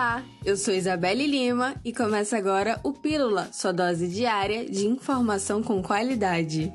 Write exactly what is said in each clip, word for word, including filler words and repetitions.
Olá, eu sou Isabelle Lima e começa agora o Pílula, sua dose diária de informação com qualidade.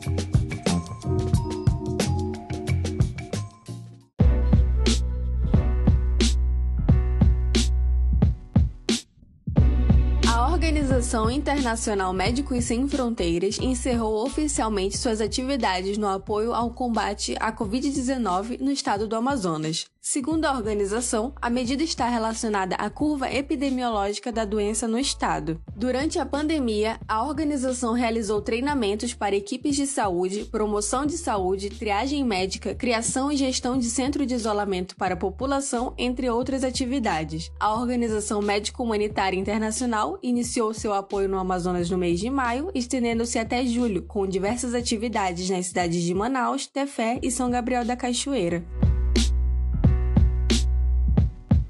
A Organização Internacional Médicos Sem Fronteiras encerrou oficialmente suas atividades no apoio ao combate à covid dezenove no estado do Amazonas. Segundo a organização, a medida está relacionada à curva epidemiológica da doença no estado. Durante a pandemia, a organização realizou treinamentos para equipes de saúde, promoção de saúde, triagem médica, criação e gestão de centro de isolamento para a população, entre outras atividades. A Organização Médico-Humanitária Internacional iniciou seu apoio no Amazonas no mês de maio, estendendo-se até julho, com diversas atividades nas cidades de Manaus, Tefé e São Gabriel da Cachoeira.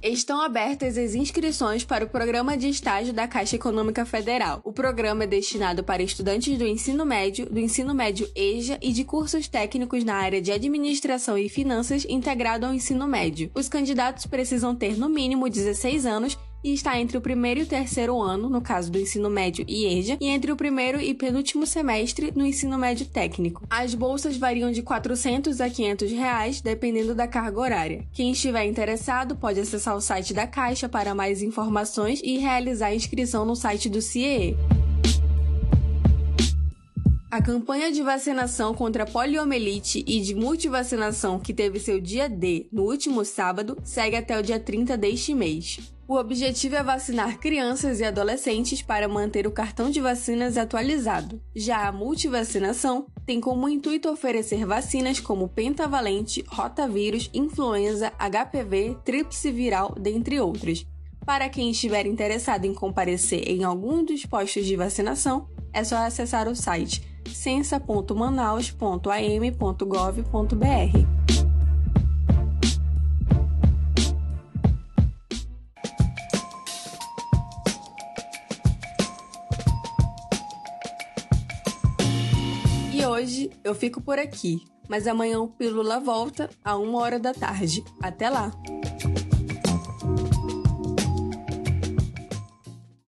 Estão abertas as inscrições para o Programa de Estágio da Caixa Econômica Federal. O programa é destinado para estudantes do ensino médio, do ensino médio EJA e de cursos técnicos na área de administração e finanças integrado ao ensino médio. Os candidatos precisam ter no mínimo dezesseis anos e está entre o primeiro e o terceiro ano, no caso do ensino médio e EJA, e entre o primeiro e penúltimo semestre no ensino médio técnico. As bolsas variam de quatrocentos reais a quinhentos reais, dependendo da carga horária. Quem estiver interessado pode acessar o site da Caixa para mais informações e realizar a inscrição no site do C I E E. A campanha de vacinação contra poliomielite e de multivacinação, que teve seu dia D no último sábado, segue até o dia trinta deste mês. O objetivo é vacinar crianças e adolescentes para manter o cartão de vacinas atualizado. Já a multivacinação tem como intuito oferecer vacinas como pentavalente, rotavírus, influenza, H P V, tríplice viral, dentre outras. Para quem estiver interessado em comparecer em algum dos postos de vacinação, é só acessar o site sensa ponto manaus ponto a m ponto gov ponto br. E hoje eu fico por aqui, mas amanhã o Pílula volta a uma hora da tarde. Até lá!